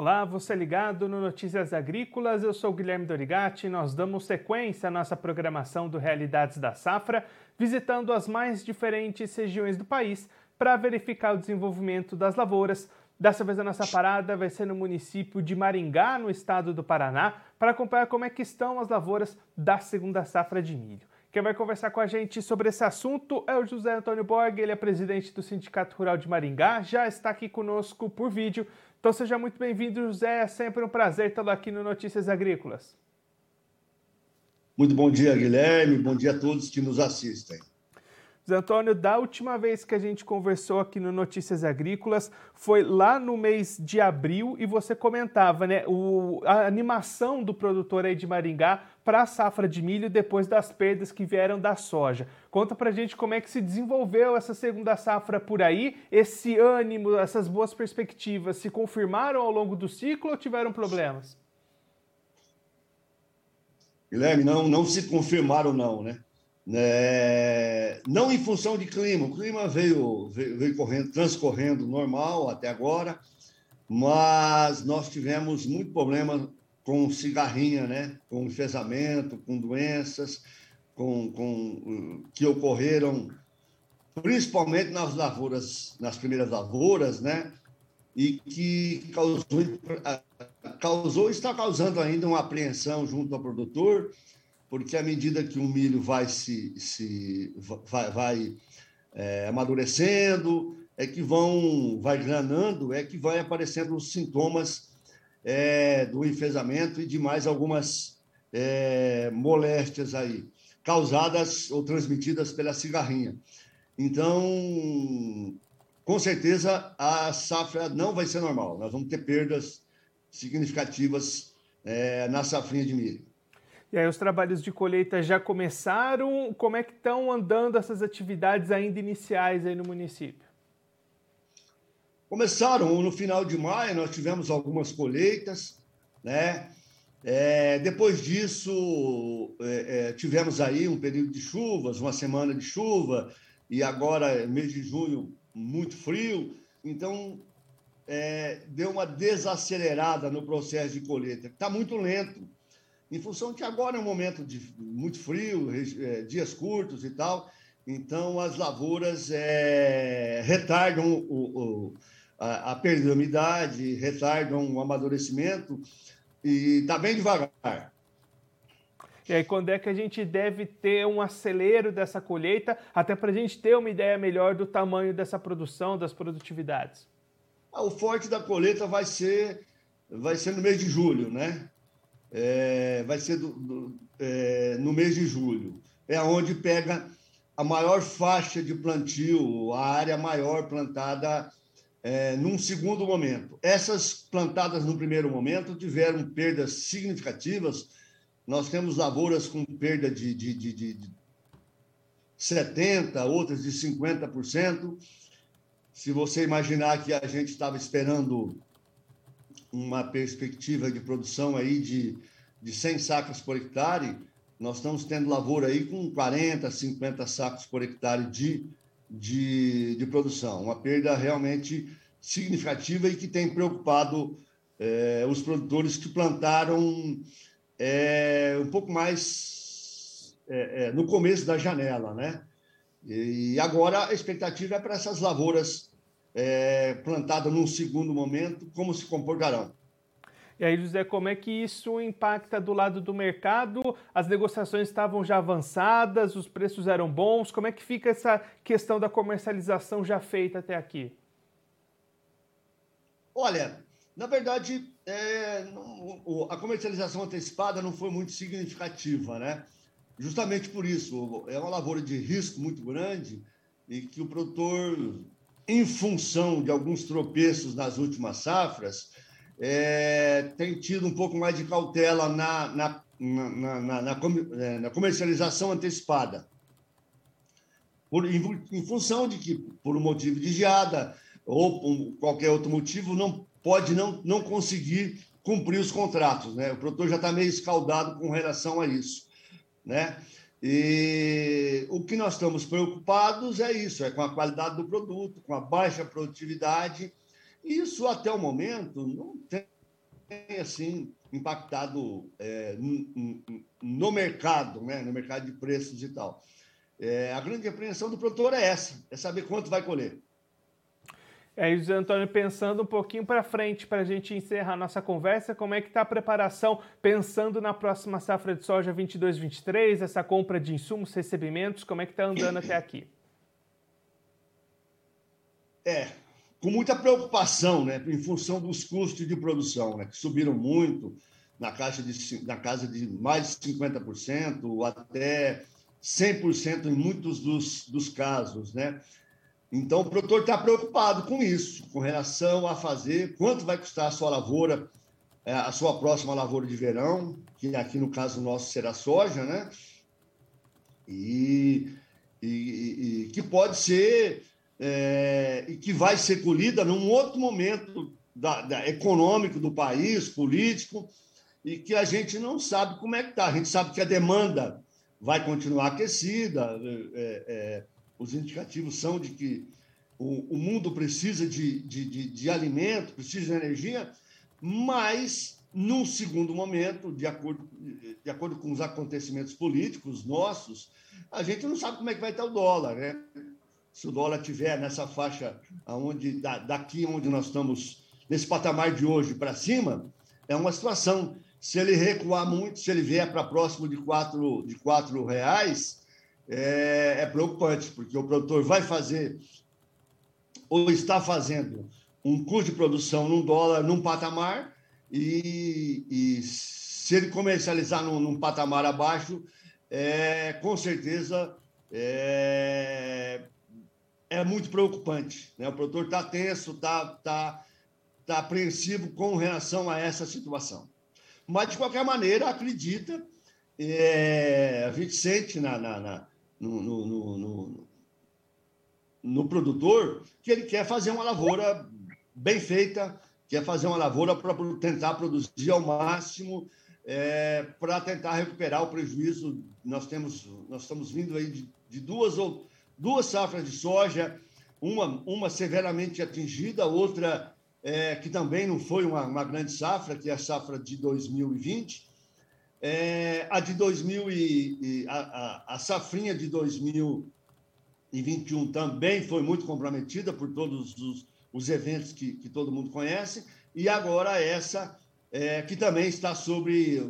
Olá, você ligado no Notícias Agrícolas, eu sou Guilherme Dorigatti e nós damos sequência à nossa programação do Realidades da Safra, visitando as mais diferentes regiões do país para verificar o desenvolvimento das lavouras. Dessa vez a nossa parada vai ser no município de Maringá, no estado do Paraná, para acompanhar como é que estão as lavouras da segunda safra de milho. Quem vai conversar com a gente sobre esse assunto é o José Antônio Borg, ele é presidente do Sindicato Rural de Maringá, já está aqui conosco por vídeo. Então seja muito bem-vindo, José, é sempre um prazer tê-lo aqui no Notícias Agrícolas. Muito bom dia, Guilherme, bom dia a todos que nos assistem. José Antônio, da última vez que a gente conversou aqui no Notícias Agrícolas foi lá no mês de abril e você comentava, né, a animação do produtor aí de Maringá para a safra de milho depois das perdas que vieram da soja. Conta pra gente como é que se desenvolveu essa segunda safra por aí, esse ânimo, essas boas perspectivas se confirmaram ao longo do ciclo ou tiveram problemas? Guilherme, não se confirmaram não, né? Não em função de clima, o clima veio transcorrendo normal até agora, mas nós tivemos muito problema com cigarrinha, né? Com enfezamento, com doenças que ocorreram principalmente nas lavouras, nas primeiras lavouras, né? E que causou está causando ainda uma apreensão junto ao produtor, porque à medida que o milho vai amadurecendo, vai granando, que vai aparecendo os sintomas do enfezamento e de mais algumas moléstias aí, causadas ou transmitidas pela cigarrinha. Então, com certeza, a safra não vai ser normal. Nós vamos ter perdas significativas na safrinha de milho. E aí, os trabalhos de colheita já começaram? Como é que estão andando essas atividades ainda iniciais aí no município? Começaram no final de maio, nós tivemos algumas colheitas, né? Depois disso, tivemos aí um período de chuvas, uma semana de chuva, e agora, mês de junho, muito frio. Então, deu uma desacelerada no processo de colheita, que está muito lento. Em função que agora é um momento de muito frio, dias curtos e tal, então as lavouras retardam a perda de umidade, retardam o amadurecimento e está bem devagar. E aí, quando é que a gente deve ter um acelero dessa colheita, até para a gente ter uma ideia melhor do tamanho dessa produção, das produtividades? O forte da colheita vai ser no mês de julho, né? Vai ser no mês de julho. É onde pega a maior faixa de plantio, a área maior plantada num segundo momento. Essas plantadas no primeiro momento tiveram perdas significativas. Nós temos lavouras com perda de 70%, outras de 50%. Se você imaginar que a gente estava esperando uma perspectiva de produção aí de 100 sacos por hectare, nós estamos tendo lavoura aí com 40, 50 sacos por hectare de produção. Uma perda realmente significativa e que tem preocupado os produtores que plantaram um pouco mais no começo da janela, né? E agora a expectativa é para essas lavouras plantada num segundo momento, como se comportarão. E aí, José, como é que isso impacta do lado do mercado? As negociações estavam já avançadas, os preços eram bons, como é que fica essa questão da comercialização já feita até aqui? Olha, na verdade, a comercialização antecipada não foi muito significativa, né? Justamente por isso, é uma lavoura de risco muito grande e que o produtor, em função de alguns tropeços nas últimas safras, tem tido um pouco mais de cautela na comercialização antecipada. Em função de que, por um motivo de geada ou por qualquer outro motivo, não pode conseguir cumprir os contratos, né? O produtor já está meio escaldado com relação a isso, né? E o que nós estamos preocupados é isso, com a qualidade do produto, com a baixa produtividade. Isso, até o momento, não tem assim impactado no mercado, né? No mercado de preços e tal. A grande apreensão do produtor é essa, é saber quanto vai colher. É, José Antônio, pensando um pouquinho para frente, para a gente encerrar a nossa conversa, como é que está a preparação, pensando na próxima safra de soja 22-23, essa compra de insumos, recebimentos, como é que está andando até aqui? Com muita preocupação, né, em função dos custos de produção, né, que subiram muito, na casa de mais de 50%, até 100% em muitos dos casos, né? Então, o produtor está preocupado com isso, com relação a fazer quanto vai custar a sua lavoura, a sua próxima lavoura de verão, que aqui no caso nosso será soja, né? E que pode ser... e que vai ser colhida num outro momento econômico do país, político, e que a gente não sabe como é que está. A gente sabe que a demanda vai continuar aquecida, os indicativos são de que o mundo precisa de alimento, precisa de energia, mas, num segundo momento, de acordo com os acontecimentos políticos nossos, a gente não sabe como é que vai estar o dólar, né? Se o dólar estiver nessa faixa, daqui onde nós estamos, nesse patamar de hoje para cima, é uma situação. Se ele recuar muito, se ele vier para próximo de R$4, é preocupante, porque o produtor vai fazer ou está fazendo um custo de produção num dólar, num patamar, e se ele comercializar num patamar abaixo, com certeza... É muito preocupante, né? O produtor está tenso, está apreensivo com relação a essa situação. Mas, de qualquer maneira, acredita, a gente sente no produtor que ele quer fazer uma lavoura bem feita, quer fazer uma lavoura para tentar produzir ao máximo, para tentar recuperar o prejuízo. Nós estamos vindo aí de duas safras de soja, uma severamente atingida, outra que também não foi uma grande safra, que é a safra de 2020. A safrinha de 2021 também foi muito comprometida por todos os eventos que todo mundo conhece, e agora essa que também está sobre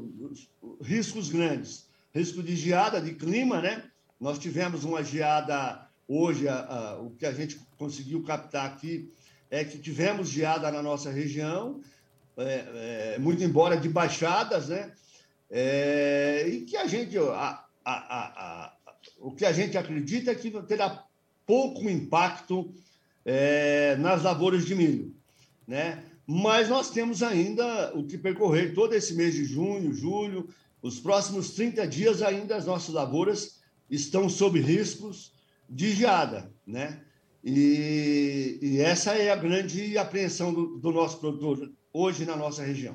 riscos grandes. Risco de geada, de clima, né? Nós tivemos uma geada hoje, o que a gente conseguiu captar aqui é que tivemos geada na nossa região, muito embora de baixadas, né? E que o que a gente acredita é que terá pouco impacto nas lavouras de milho, né? Mas nós temos ainda o que percorrer todo esse mês de junho, julho, os próximos 30 dias ainda as nossas lavouras estão sob riscos de geada, né? E essa é a grande apreensão do nosso produtor hoje na nossa região.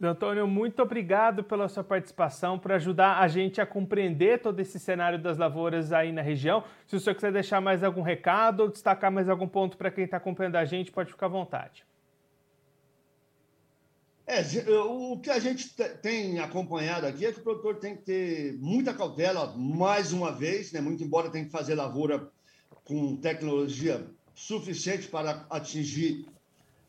Antônio, muito obrigado pela sua participação, por ajudar a gente a compreender todo esse cenário das lavouras aí na região. Se o senhor quiser deixar mais algum recado ou destacar mais algum ponto para quem está acompanhando a gente, pode ficar à vontade. O que a gente tem acompanhado aqui é que o produtor tem que ter muita cautela, mais uma vez, né? Muito embora tenha que fazer lavoura com tecnologia suficiente para atingir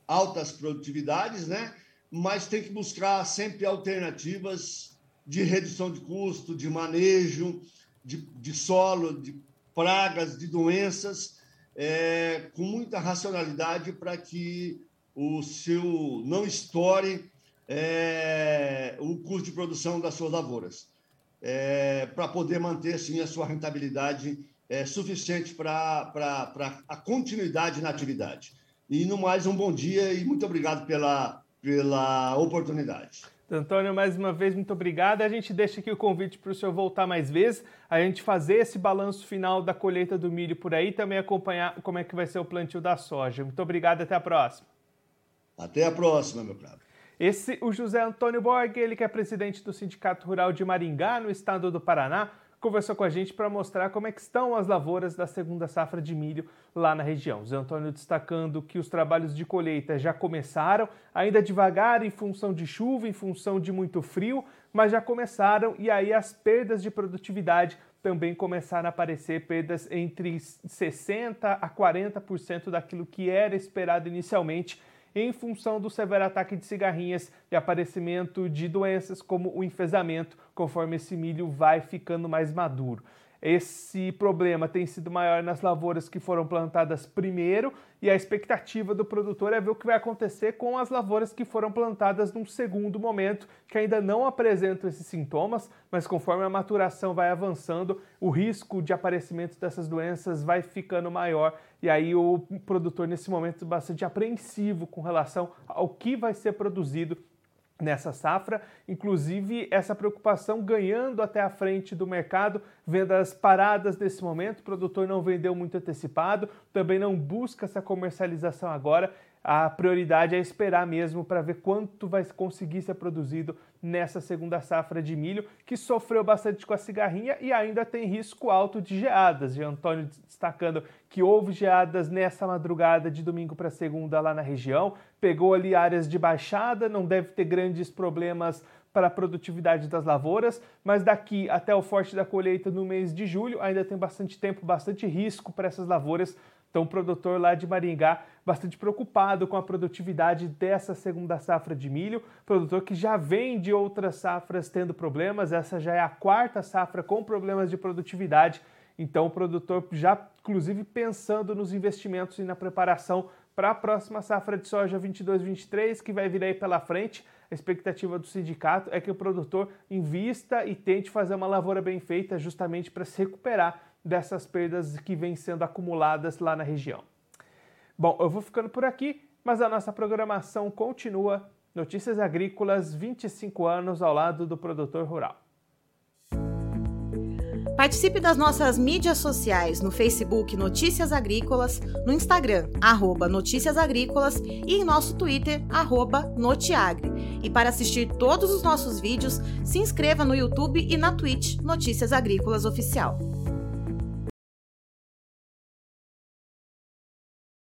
altas produtividades, né? Mas tem que buscar sempre alternativas de redução de custo, de manejo, de solo, de pragas, de doenças, com muita racionalidade para que o seu não estoure o custo de produção das suas lavouras, para poder manter assim, a sua rentabilidade suficiente para a continuidade na atividade. E, no mais, um bom dia e muito obrigado pela oportunidade. Antônio, mais uma vez, muito obrigado. A gente deixa aqui o convite para o senhor voltar mais vezes, a gente fazer esse balanço final da colheita do milho por aí e também acompanhar como é que vai ser o plantio da soja. Muito obrigado, até a próxima. Até a próxima, meu caro. O José Antônio Borg, ele que é presidente do Sindicato Rural de Maringá, no estado do Paraná, conversou com a gente para mostrar como é que estão as lavouras da segunda safra de milho lá na região. José Antônio destacando que os trabalhos de colheita já começaram, ainda devagar em função de chuva, em função de muito frio, mas já começaram, e aí as perdas de produtividade também começaram a aparecer, perdas entre 60% a 40% daquilo que era esperado inicialmente, em função do severo ataque de cigarrinhas e aparecimento de doenças como o enfesamento, conforme esse milho vai ficando mais maduro. Esse problema tem sido maior nas lavouras que foram plantadas primeiro, e a expectativa do produtor é ver o que vai acontecer com as lavouras que foram plantadas num segundo momento, que ainda não apresentam esses sintomas, mas conforme a maturação vai avançando, o risco de aparecimento dessas doenças vai ficando maior, e aí o produtor nesse momento é bastante apreensivo com relação ao que vai ser produzido nessa safra, inclusive essa preocupação ganhando até a frente do mercado, vendas paradas nesse momento, o produtor não vendeu muito antecipado, também não busca essa comercialização agora, a prioridade é esperar mesmo para ver quanto vai conseguir ser produzido nessa segunda safra de milho, que sofreu bastante com a cigarrinha e ainda tem risco alto de geadas. José Antônio destacando que houve geadas nessa madrugada de domingo para segunda lá na região, pegou ali áreas de baixada, não deve ter grandes problemas para a produtividade das lavouras, mas daqui até o forte da colheita no mês de julho ainda tem bastante tempo, bastante risco para essas lavouras. Então o produtor lá de Maringá bastante preocupado com a produtividade dessa segunda safra de milho, produtor que já vem de outras safras tendo problemas, essa já é a quarta safra com problemas de produtividade, então o produtor já inclusive pensando nos investimentos e na preparação para a próxima safra de soja 22-23 que vai vir aí pela frente. A expectativa do sindicato é que o produtor invista e tente fazer uma lavoura bem feita justamente para se recuperar dessas perdas que vêm sendo acumuladas lá na região. Bom, eu vou ficando por aqui, mas a nossa programação continua. Notícias Agrícolas, 25 anos ao lado do produtor rural. Participe das nossas mídias sociais no Facebook Notícias Agrícolas, no Instagram, @Notícias Agrícolas e em nosso Twitter, @Notiagri. E para assistir todos os nossos vídeos, se inscreva no YouTube e na Twitch Notícias Agrícolas Oficial.